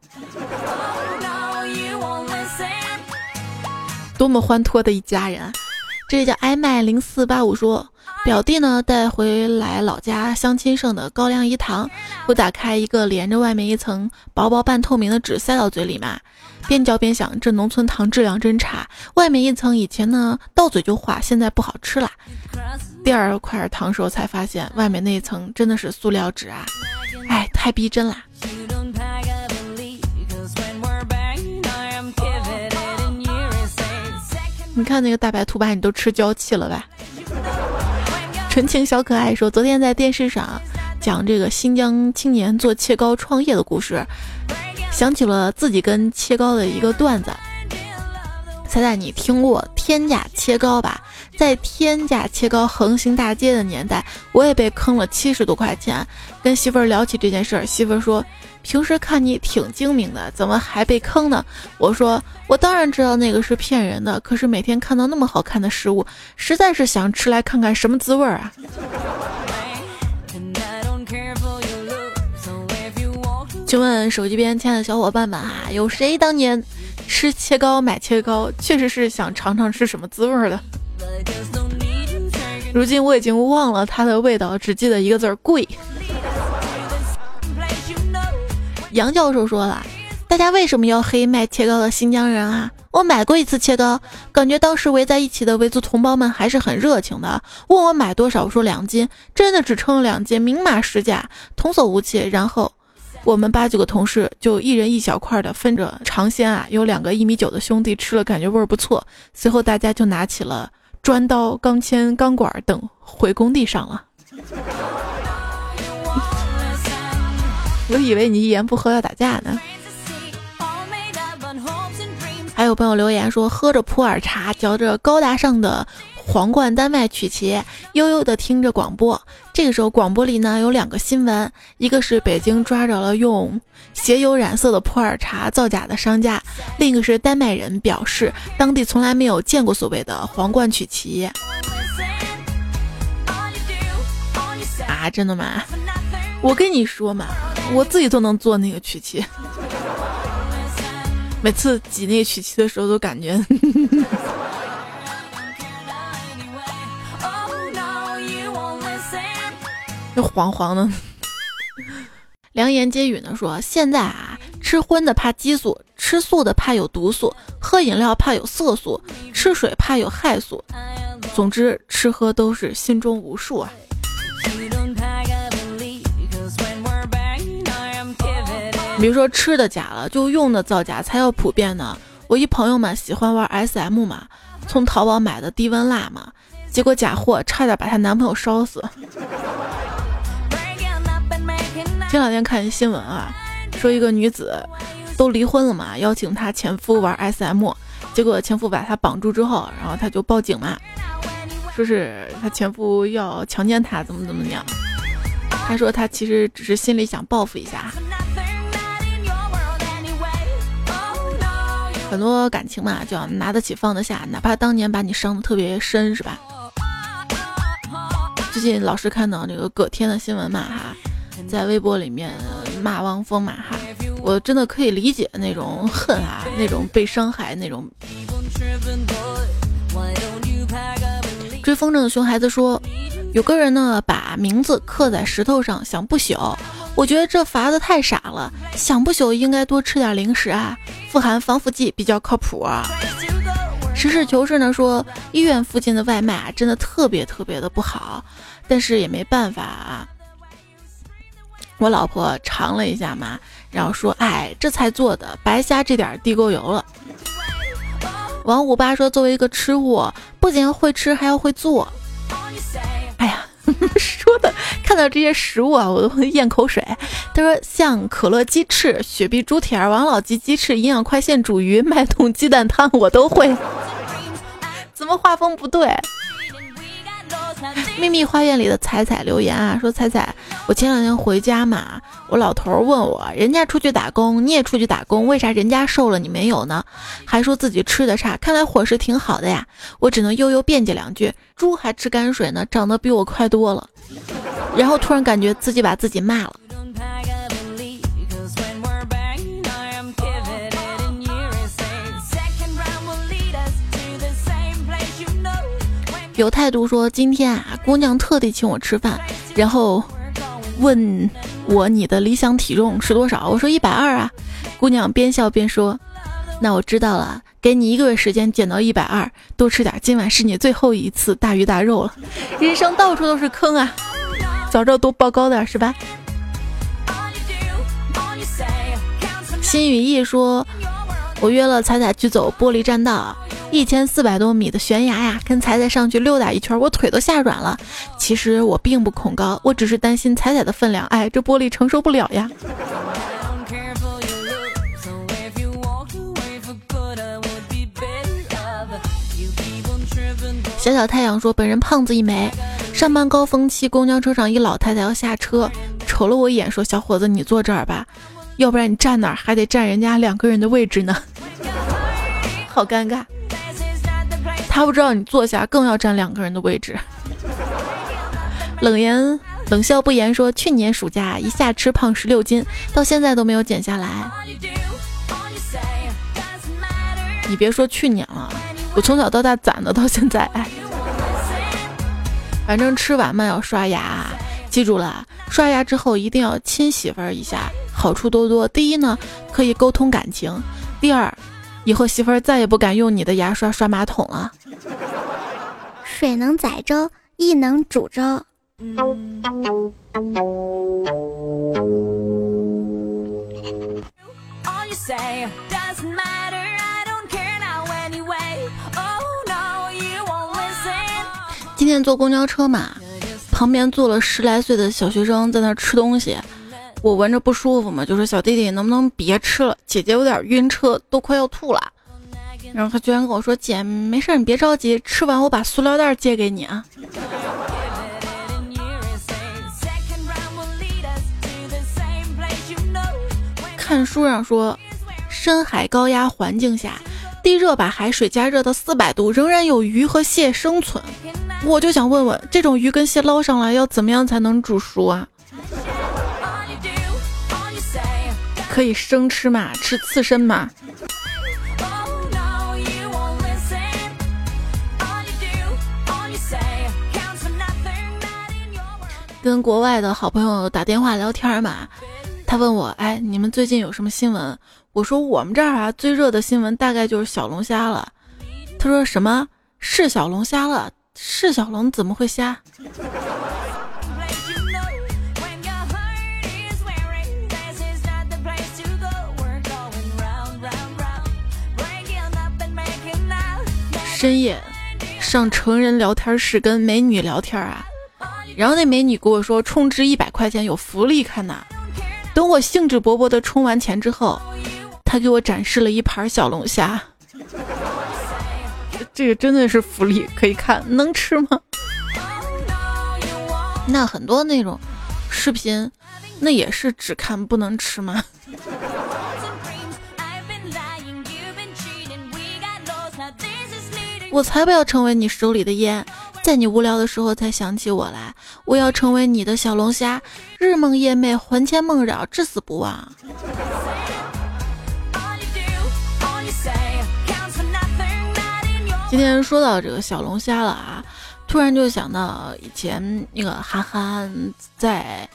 多么欢脱的一家人。这叫挨麦零四八五说，表弟呢带回来老家相亲剩的高粱饴糖，我打开一个连着外面一层薄薄半透明的纸塞到嘴里嘛，边嚼边想这农村糖质量真差，外面一层以前呢到嘴就化，现在不好吃啦。第二块糖时候才发现外面那一层真的是塑料纸啊，哎，太逼真啦。你看那个大白兔吧，你都吃娇气了吧。纯情小可爱说昨天在电视上讲这个新疆青年做切糕创业的故事，想起了自己跟切糕的一个段子。彩彩你听过天价切糕吧？在天价切糕横行大街的年代，我也被坑了七十多块钱。跟媳妇儿聊起这件事儿，媳妇儿说平时看你挺精明的，怎么还被坑呢？我说我当然知道那个是骗人的，可是每天看到那么好看的食物，实在是想吃来看看什么滋味啊。请问手机边亲爱的小伙伴们啊，有谁当年吃切糕买切糕确实是想尝尝是什么滋味的？如今我已经忘了它的味道，只记得一个字儿，贵。杨教授说了，大家为什么要黑卖切糕的新疆人啊？我买过一次切糕，感觉当时围在一起的维族同胞们还是很热情的，问我买多少，我说两斤，真的只称了两斤，明码实价，童叟无欺。然后我们八九个同事就一人一小块的分着尝鲜啊，有两个一米九的兄弟吃了，感觉味儿不错。随后大家就拿起了砖刀、钢钎、钢管等回工地上了。我以为你一言不合要打架呢。还有朋友留言说，喝着普洱茶，嚼着高大上的皇冠丹麦曲奇，悠悠地听着广播。这个时候广播里呢有两个新闻，一个是北京抓着了用鞋油染色的普洱茶造假的商家，另一个是丹麦人表示当地从来没有见过所谓的皇冠曲奇。啊，真的吗？我跟你说嘛，我自己都能做那个曲奇，每次挤那个曲奇的时候都感觉又黄黄的。良言接语呢说，现在啊吃荤的怕激素，吃素的怕有毒素，喝饮料怕有色素，吃水怕有害素，总之吃喝都是心中无数啊。比如说吃的假了，就用的造假才要普遍呢。我一朋友嘛喜欢玩 S M 嘛，从淘宝买的低温蜡嘛，结果假货差点把她男朋友烧死。前两天看新闻啊，说一个女子都离婚了嘛，邀请她前夫玩 S M，结果前夫把他绑住之后，然后他就报警嘛，说是他前夫要强奸他，怎么怎么样。他说他其实只是心里想报复一下。很多感情嘛，就要拿得起放得下，哪怕当年把你伤得特别深，是吧？最近老是看到这个葛天的新闻嘛哈，在微博里面骂汪峰嘛哈，我真的可以理解那种恨啊，那种被伤害，那种。追风筝的熊孩子说，有个人呢把名字刻在石头上想不朽，我觉得这法子太傻了，想不朽应该多吃点零食啊，富含防腐剂比较靠谱啊。实事求是呢说，医院附近的外卖啊，真的特别特别的不好，但是也没办法啊。我老婆尝了一下嘛，然后说，哎，这才做的，白瞎这点地沟油了。王五八说，作为一个吃货，不仅会吃，还要会做。哎呀，说的看到这些食物啊，我都会咽口水。他说，像可乐鸡翅、雪碧猪蹄儿、王老吉鸡翅、营养快线煮鱼、脉动鸡蛋汤，我都会。怎么画风不对？秘密花园里的彩彩留言啊，说彩彩，我前两天回家嘛，我老头问我，人家出去打工，你也出去打工，为啥人家瘦了你没有呢？还说自己吃的差，看来伙食挺好的呀。我只能悠悠辩解两句，猪还吃泔水呢，长得比我快多了。然后突然感觉自己把自己骂了。有态度说，今天啊，姑娘特地请我吃饭，然后问我你的理想体重是多少，我说一百二啊。姑娘边笑边说，那我知道了，给你一个月时间减到一百二，多吃点，今晚是你最后一次大鱼大肉了。人生到处都是坑啊，早知道多报高点是吧？心语意说，我约了彩彩去走玻璃栈道，一千四百多米的悬崖呀，跟彩彩上去溜达一圈，我腿都吓软了。其实我并不恐高，我只是担心彩彩的分量，哎，这玻璃承受不了呀。小小太阳说，本人胖子一枚，上班高峰期公交车上一老太太要下车，瞅了我一眼说，小伙子你坐这儿吧，要不然你站哪儿还得占人家两个人的位置呢，好尴尬。他不知道你坐下更要占两个人的位置。冷言冷笑不言说，去年暑假一下吃胖十六斤，到现在都没有减下来。你别说去年了，我从小到大攒的到现在、哎、反正吃完嘛要刷牙，记住了，刷牙之后一定要亲媳妇儿一下，好处多多。第一呢，可以沟通感情；第二，以后媳妇儿再也不敢用你的牙刷刷马桶了。水能载舟，亦能煮舟。今天坐公交车嘛，旁边坐了十来岁的小学生在那吃东西。我闻着不舒服嘛，就说小弟弟能不能别吃了，姐姐有点晕车，都快要吐了。然后他居然跟我说，姐没事，你别着急，吃完我把塑料袋借给你啊。看书上说，深海高压环境下，地热把海水加热到四百度，仍然有鱼和蟹生存。我就想问问，这种鱼跟蟹捞上来要怎么样才能煮熟啊？可以生吃嘛，吃刺身嘛。跟国外的好朋友打电话聊天嘛，他问我，哎，你们最近有什么新闻？我说我们这儿啊，最热的新闻大概就是小龙虾了。他说什么？是小龙虾了？是小龙怎么会瞎？深夜上成人聊天室跟美女聊天啊，然后那美女给我说，充值一百块钱有福利看呐。等我兴致勃勃的充完钱之后，她给我展示了一盘小龙虾。这个真的是福利，可以看，能吃吗？那很多那种视频，那也是只看不能吃吗？我才不要成为你手里的烟，在你无聊的时候才想起我来。我要成为你的小龙虾，日梦夜寐，魂牵梦绕，至死不忘。今天说到这个小龙虾了啊，突然就想到以前那个韩寒在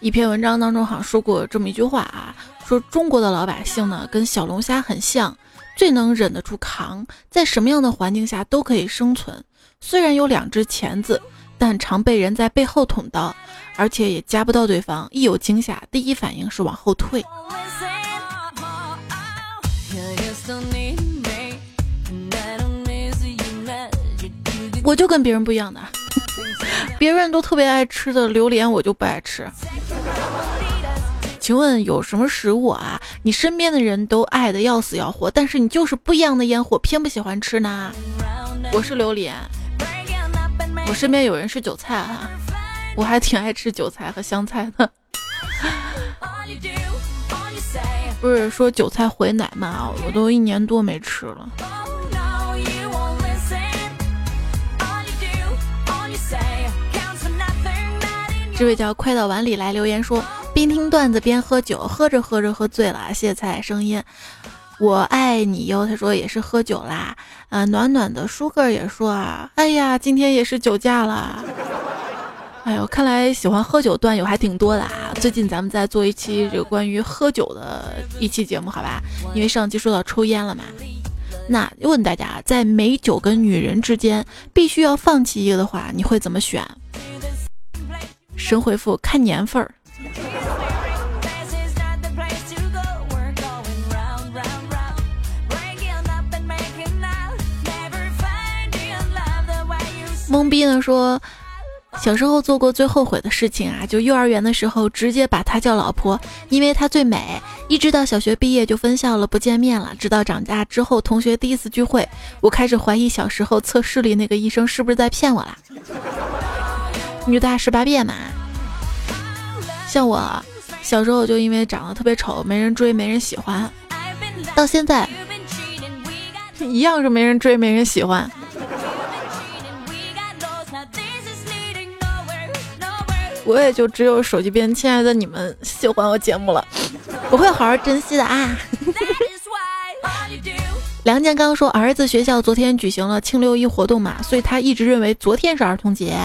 一篇文章当中好像说过这么一句话啊，说中国的老百姓呢跟小龙虾很像，最能忍得住扛，在什么样的环境下都可以生存。虽然有两只钳子，但常被人在背后捅刀，而且也夹不到对方，一有惊吓第一反应是往后退。我就跟别人不一样的，别人都特别爱吃的榴莲我就不爱吃。请问有什么食物啊，你身边的人都爱的要死要活，但是你就是不一样的烟火偏不喜欢吃呢？我是榴莲，我身边有人是韭菜啊，我还挺爱吃韭菜和香菜的。不是说韭菜回奶嘛，我都一年多没吃了。这位叫快到碗里来留言说，边听段子边喝酒，喝着喝着喝醉了。谢菜声音，我爱你哟。他说也是喝酒啦。啊、呃，暖暖的舒克也说啊，哎呀，今天也是酒驾啦。哎呦，看来喜欢喝酒段友还挺多的啊。最近咱们再做一期这个关于喝酒的一期节目，好吧？因为上期说到抽烟了嘛。那问大家，在美酒跟女人之间，必须要放弃一个的话，你会怎么选？神回复：看年份儿。懵逼呢说，小时候做过最后悔的事情啊，就幼儿园的时候直接把她叫老婆，因为她最美。一直到小学毕业就分校了，不见面了。直到长大之后，同学第一次聚会，我开始怀疑小时候测视力那个医生是不是在骗我啦。女大十八变嘛。像我小时候就因为长得特别丑，没人追没人喜欢，到现在一样是没人追没人喜欢。我也就只有手机边亲爱的你们喜欢我节目了，我会好好珍惜的啊。梁健刚说，儿子学校昨天举行了庆六一活动嘛，所以他一直认为昨天是儿童节。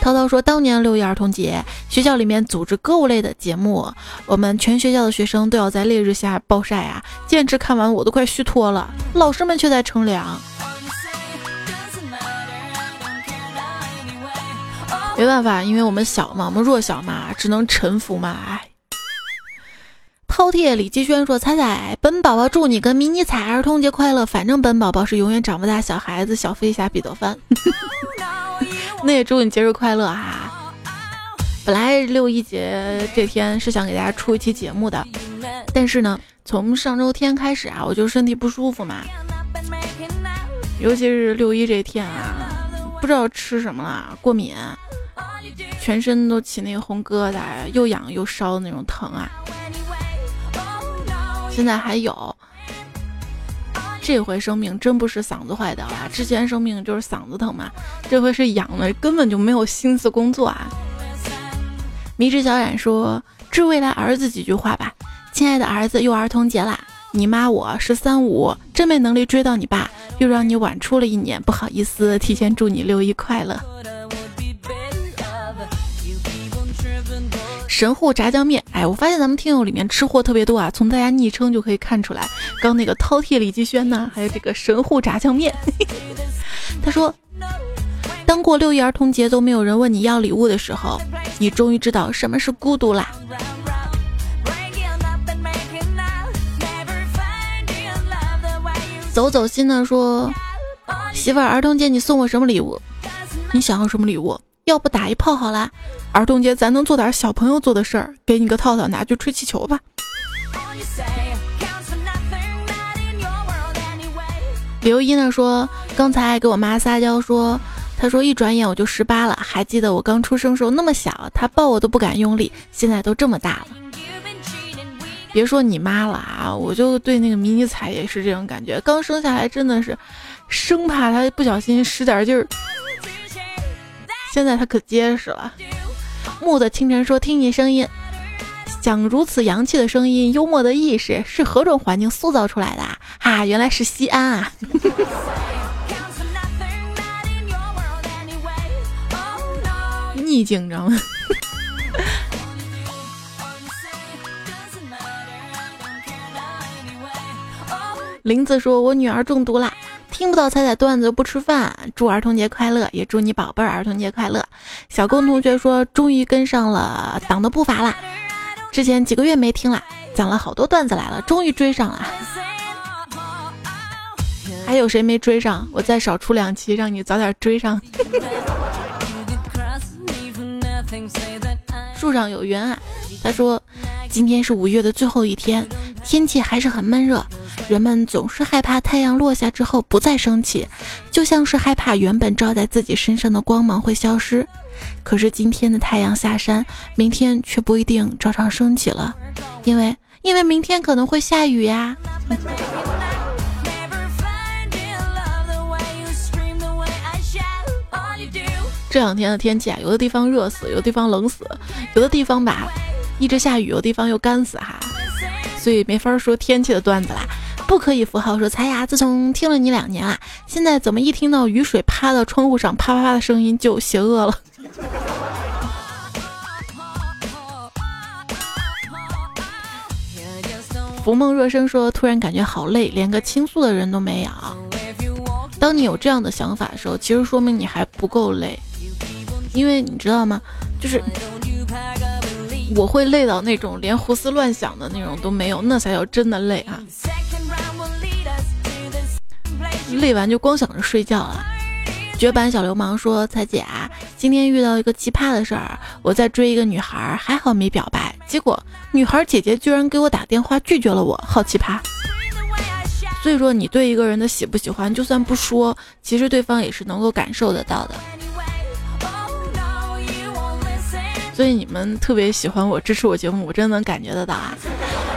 涛涛说，当年六一儿童节学校里面组织歌舞类的节目，我们全学校的学生都要在烈日下暴晒啊，坚持看完我都快虚脱了，老师们却在乘凉。没办法，因为我们小嘛，我们弱小嘛，只能臣服嘛。哎，饕餮李继轩说，彩彩，本宝宝祝你跟迷你彩儿童节快乐，反正本宝宝是永远长不大小孩子，小飞侠彼得潘。那也祝你节日快乐啊。本来六一节这天是想给大家出一期节目的，但是呢从上周天开始啊，我就身体不舒服嘛，尤其是六一这天啊，不知道吃什么了，过敏，全身都起那个红疙瘩，又痒又烧的那种疼啊，现在还有。这回生病真不是嗓子坏掉啊，之前生病就是嗓子疼嘛，这回是痒了，根本就没有心思工作啊。迷之小冉说，致未来儿子几句话吧。亲爱的儿子，又儿童节啦，你妈我十三五真没能力追到你爸，又让你晚出了一年，不好意思，提前祝你六一快乐。神户炸酱面，哎，我发现咱们听友里面吃货特别多啊，从大家昵称就可以看出来。刚那个饕餮李继轩呢，还有这个神户炸酱面。他说，当过六一儿童节都没有人问你要礼物的时候，你终于知道什么是孤独啦。走走心呢说，媳妇儿，儿童节你送我什么礼物？你想要什么礼物？要不打一炮好啦，儿童节咱能做点小朋友做的事儿，给你个套套，拿去吹气球吧。刘一呢说，刚才给我妈撒娇说，她说一转眼我就十八了，还记得我刚出生时候那么小，她抱我都不敢用力，现在都这么大了。别说你妈了啊，我就对那个迷你彩也是这种感觉，刚生下来真的是生怕她不小心使点劲儿，现在她可结实了。木的清晨说，听你声音，讲如此洋气的声音，幽默的意识是何种环境塑造出来的啊？啊，原来是西安啊！逆境，知道吗？林子说：“我女儿中毒啦。”听不到彩彩段子不吃饭，祝儿童节快乐，也祝你宝贝儿儿童节快乐。小公同学说，终于跟上了党的步伐啦，之前几个月没听啦，讲了好多段子来了，终于追上了。还有谁没追上？我再少出两期，让你早点追上。树上有缘啊，他说今天是五月的最后一天，天气还是很闷热，人们总是害怕太阳落下之后不再升起，就像是害怕原本照在自己身上的光芒会消失。可是今天的太阳下山，明天却不一定照常升起了，因为因为明天可能会下雨呀、啊嗯、这两天的天气啊，有的地方热死，有的地方冷死，有的地方吧一直下雨，有的地方又干死哈，所以没法说天气的段子啦。不可以符号说，才呀，自从听了你两年啊，现在怎么一听到雨水啪到窗户上啪啪啪的声音就邪恶了。浮梦若生说，突然感觉好累，连个倾诉的人都没有。当你有这样的想法的时候，其实说明你还不够累，因为你知道吗，就是我会累到那种连胡思乱想的那种都没有，那才叫真的累啊！累完就光想着睡觉了。绝版小流氓说：“彩姐啊，今天遇到一个奇葩的事儿，我在追一个女孩，还好没表白，结果女孩姐姐居然给我打电话拒绝了我，好奇葩。”所以说，你对一个人的喜不喜欢，就算不说，其实对方也是能够感受得到的。所以你们特别喜欢我，支持我节目，我真能感觉得到啊！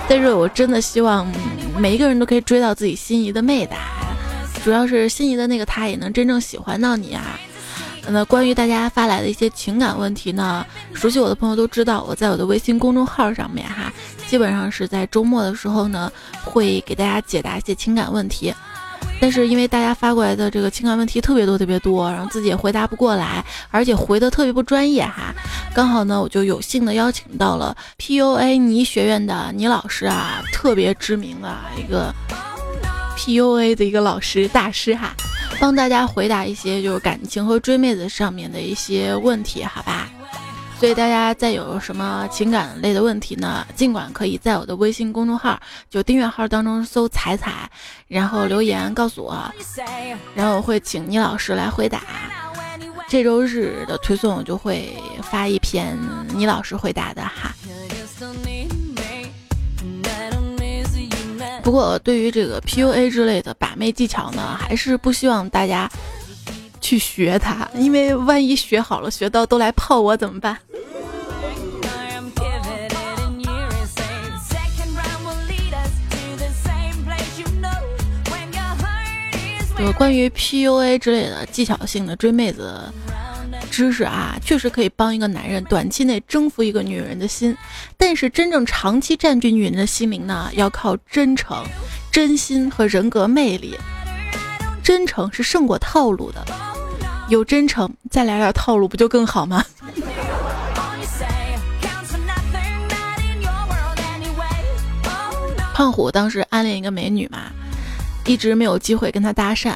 但是我真的希望、嗯、每一个人都可以追到自己心仪的妹的，主要是心仪的那个他也能真正喜欢到你啊。那关于大家发来的一些情感问题呢，熟悉我的朋友都知道，我在我的微信公众号上面哈，基本上是在周末的时候呢，会给大家解答一些情感问题。但是因为大家发过来的这个情感问题特别多特别多，然后自己也回答不过来，而且回的特别不专业哈。刚好呢，我就有幸的邀请到了 P U A 倪学院的倪老师啊，特别知名的一个 P U A 的一个老师大师哈，帮大家回答一些就是感情和追妹子上面的一些问题，好吧？所以大家再有什么情感类的问题呢，尽管可以在我的微信公众号就订阅号当中搜彩彩，然后留言告诉我，然后我会请倪老师来回答。这周日的推送我就会发一篇倪老师回答的哈。不过对于这个 P U A 之类的把妹技巧呢，还是不希望大家去学它，因为万一学好了学到都来泡我怎么办？有关于 P U A 之类的技巧性的追妹子知识啊，确实可以帮一个男人短期内征服一个女人的心，但是真正长期占据女人的心灵呢，要靠真诚、真心和人格魅力。真诚是胜过套路的，有真诚再来点套路不就更好吗？胖虎当时暗恋一个美女嘛，一直没有机会跟她搭讪，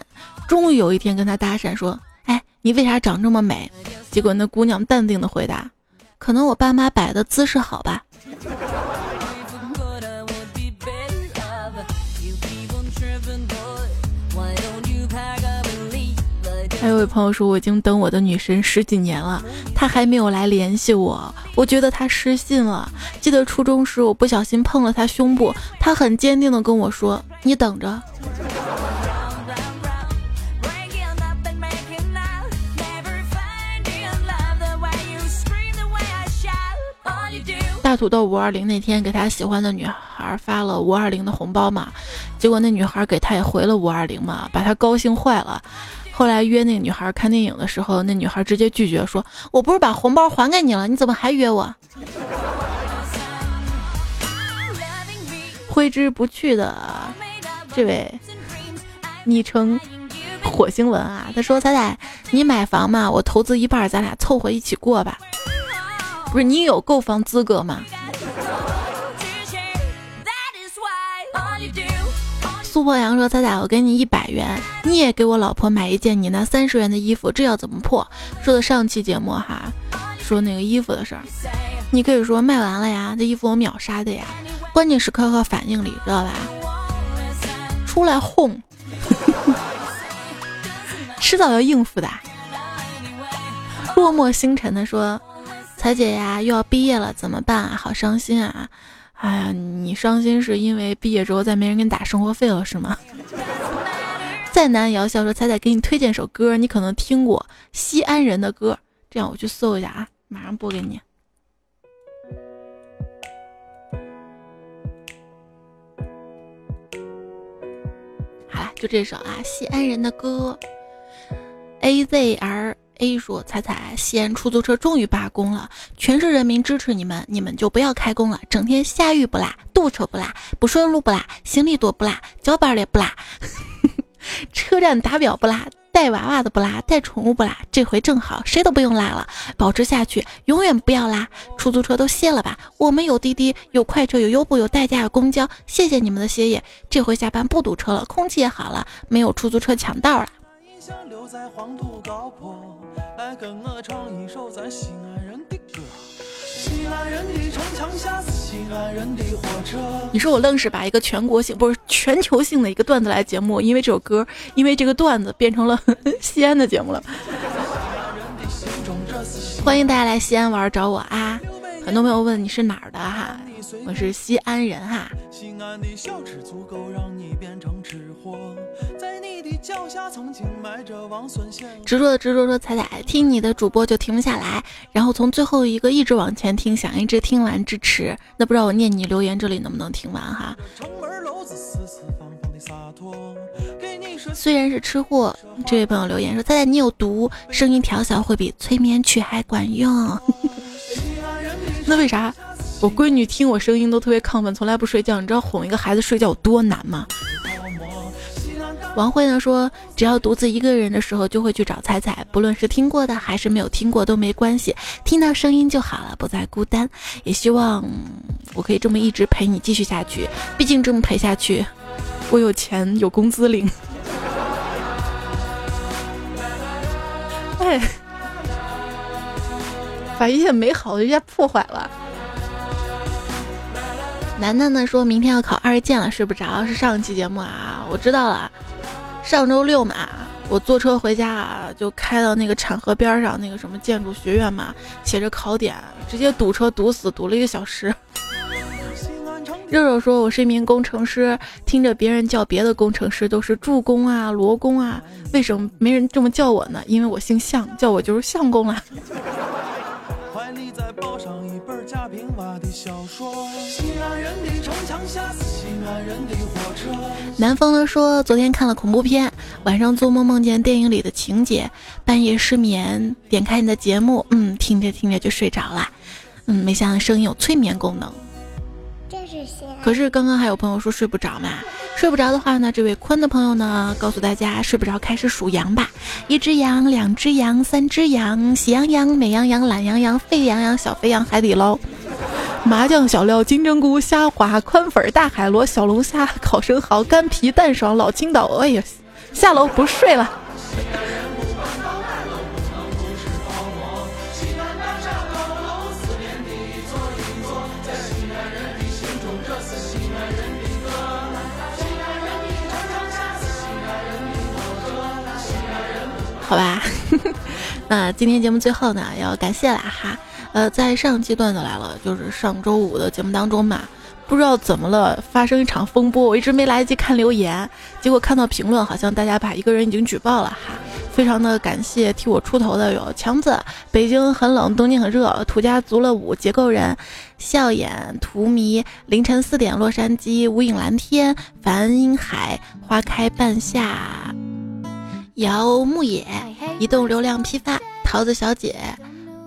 终于有一天跟她搭讪说，哎，你为啥长这么美？结果那姑娘淡定的回答，可能我爸妈摆的姿势好吧。还有位朋友说，我已经等我的女神十几年了，她还没有来联系我，我觉得她失信了。记得初中时我不小心碰了她胸部，她很坚定的跟我说，你等着。大土豆五二零那天给他喜欢的女孩发了五二零的红包嘛，结果那女孩给他也回了五二零嘛，把他高兴坏了。后来约那个女孩看电影的时候，那女孩直接拒绝说，我不是把红包还给你了，你怎么还约我？挥之不去的这位昵称火星文啊，他说彩彩你买房嘛，我投资一半，咱俩凑合一起过吧。不是，你有购房资格吗？苏破阳说彩彩我给你一百元，你也给我老婆买一件你拿三十元的衣服，这要怎么破？说的上期节目哈，说那个衣服的事儿，你可以说卖完了呀，这衣服我秒杀的呀，关键时刻和反应里知道吧，出来哄迟早要应付的。落寞星辰的说彩姐呀又要毕业了怎么办啊，好伤心啊。哎呀，你伤心是因为毕业之后再没人给你打生活费了是吗？再难也要笑说彩彩给你推荐首歌，你可能听过西安人的歌，这样我去搜一下啊，马上播给你。就这首啊，西安人的歌。A Z R A 说彩彩，西安出租车终于罢工了，全市人民支持你们，你们就不要开工了，整天下雨不啦，堵车不啦，不顺路不啦，行李多不啦，脚板也不啦，车站打表不啦，带娃娃的不啦，带宠物不啦，这回正好，谁都不用拉了，保持下去，永远不要拉，出租车都歇了吧，我们有滴滴，有快车，有优步，有代驾，有公交，谢谢你们的歇业，这回下班不堵车了，空气也好了，没有出租车抢道了。你说我愣是把一个全国性不是全球性的一个段子来节目，因为这首歌，因为这个段子变成了呵呵西安的节目了。欢迎大家来西安玩找我啊！很多朋友问你是哪儿的哈，我是西安人哈。西安的小吃足够让你变成吃货，在你的脚下曾经埋着王孙鲜。执着的执着说彩彩，听你的主播就停不下来，然后从最后一个一直往前听，想一直听完支持。那不知道我念你留言这里能不能听完哈？虽然是吃货，这位朋友留言说彩彩你有毒，声音调小会比催眠曲还管用。那为啥我闺女听我声音都特别亢奋，从来不睡觉？你知道哄一个孩子睡觉有多难吗？王慧呢说，只要独自一个人的时候就会去找彩彩，不论是听过的还是没有听过都没关系，听到声音就好了，不再孤单。也希望我可以这么一直陪你继续下去，毕竟这么陪下去，我有钱有工资领。哎，把一切美好的一下破坏了。楠楠呢说明天要考二建了，睡不着，是上期节目啊，我知道了。上周六嘛，我坐车回家啊，就开到那个浐河边上那个什么建筑学院嘛，写着考点，直接堵车堵死，堵了一个小时。肉肉说我是一名工程师，听着别人叫别的工程师都是助工啊罗工啊，为什么没人这么叫我呢？因为我姓项，叫我就是项工啊。南风呢说昨天看了恐怖片，晚上做梦梦见电影里的情节，半夜失眠，点开你的节目，嗯，听着听着就睡着了，嗯，没想到声音有催眠功能。可是刚刚还有朋友说睡不着嘛，睡不着的话呢，这位坤的朋友呢告诉大家，睡不着开始数羊吧，一只羊两只羊三只羊，喜羊羊美羊羊懒羊羊沸羊羊小肥羊海底捞麻酱小料金针菇虾滑宽粉大海螺小龙虾烤生蚝干皮蛋爽老青岛，哎呀，下楼不睡了。好吧，那今天节目最后呢，要感谢啦哈。呃，在上期段子来了，就是上周五的节目当中嘛，不知道怎么了，发生一场风波，我一直没来得及看留言，结果看到评论，好像大家把一个人已经举报了哈。非常的感谢替我出头的有强子、北京很冷东京很热、土家族了舞、结构人、笑眼、荼蘼、凌晨四点、洛杉矶、无影蓝天、梵音海、花开半夏、姚牧野、移动流量批发、桃子小姐、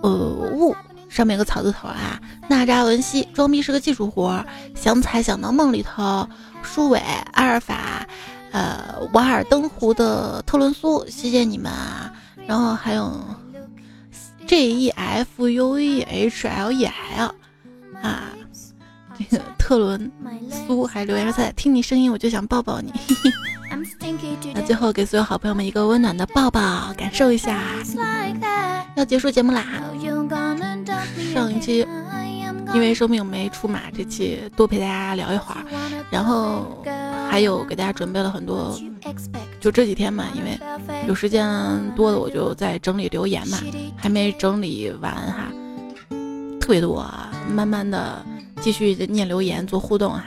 呃雾上面有个草字头啊，娜扎文西装逼是个技术活，想彩想到梦里头，舒伟阿尔法，呃瓦尔登湖的特伦苏，谢谢你们啊。然后还有 J E F U E H L E L 啊，这个特伦苏还留言在听你声音我就想抱抱你。那最后给所有好朋友们一个温暖的抱抱，感受一下。要结束节目啦，上一期因为生命没出马，这期多陪大家聊一会儿，然后还有给大家准备了很多，就这几天嘛，因为有时间多的我就在整理留言嘛，还没整理完哈，特别多，慢慢的继续念留言做互动哈。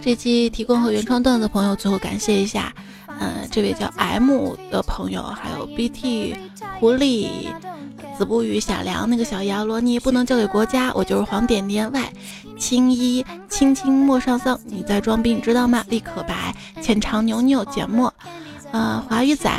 这期提供和原创段子的朋友，最后感谢一下，呃，这位叫 M 的朋友，还有 B T 狐狸、子不语、小梁、那个小姚、罗尼，不能交给国家，我就是黄点点外、青衣、青青莫上桑，你在装逼你知道吗？立可白、浅长牛牛、简墨，呃，华语仔、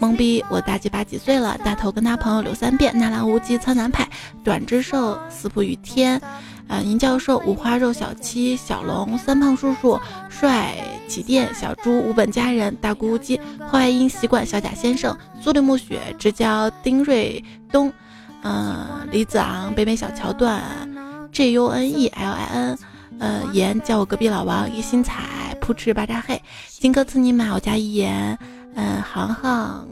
懵逼，我大鸡巴几岁了？大头跟他朋友柳三变、纳兰无忌、苍南派、短之兽、四不雨天。啊、呃，银教授、五花肉、小七、小龙、三胖叔叔、帅起电、小猪、五本家人、大咕咕鸡、破坏音习惯、小贾先生、苏里木雪、直交、丁瑞东，呃，李子昂、北美小桥段、J U N E L I N， 呃，言叫我隔壁老王、一心彩、扑哧巴扎黑、金哥刺你买我家一言，嗯、呃，航航。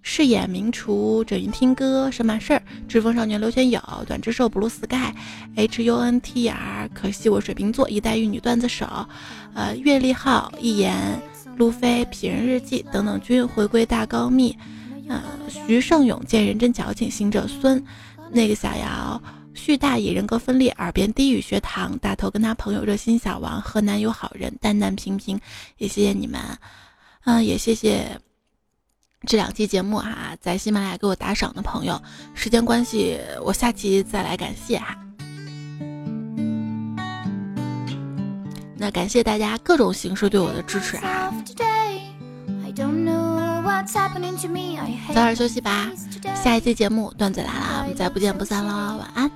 饰演名厨整云听歌什么事儿？知风少年刘玄友短之兽 blue sky h u n t r， 可惜我水瓶座一代玉女段子手，呃月历号一言路飞痞人日记等等均回归大高密，呃徐胜勇见人真矫情行者孙那个小姚旭大爷人格分裂耳边低语学堂大头跟他朋友热心小王河南有好人淡淡平平，也谢谢你们，嗯、呃、也谢谢。这两期节目哈、啊，在喜马拉雅给我打赏的朋友，时间关系，我下期再来感谢哈、啊。那感谢大家各种形式对我的支持啊！早点休息吧，下一期节目段子来了，我们再不见不散喽，晚安！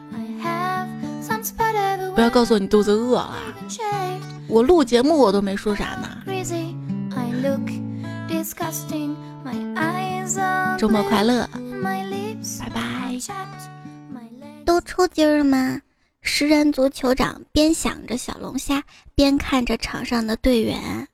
不要告诉我你肚子饿了，我录节目我都没说啥呢。周末快乐，拜拜。都抽筋儿吗？食人族酋长边想着小龙虾，边看着场上的队员。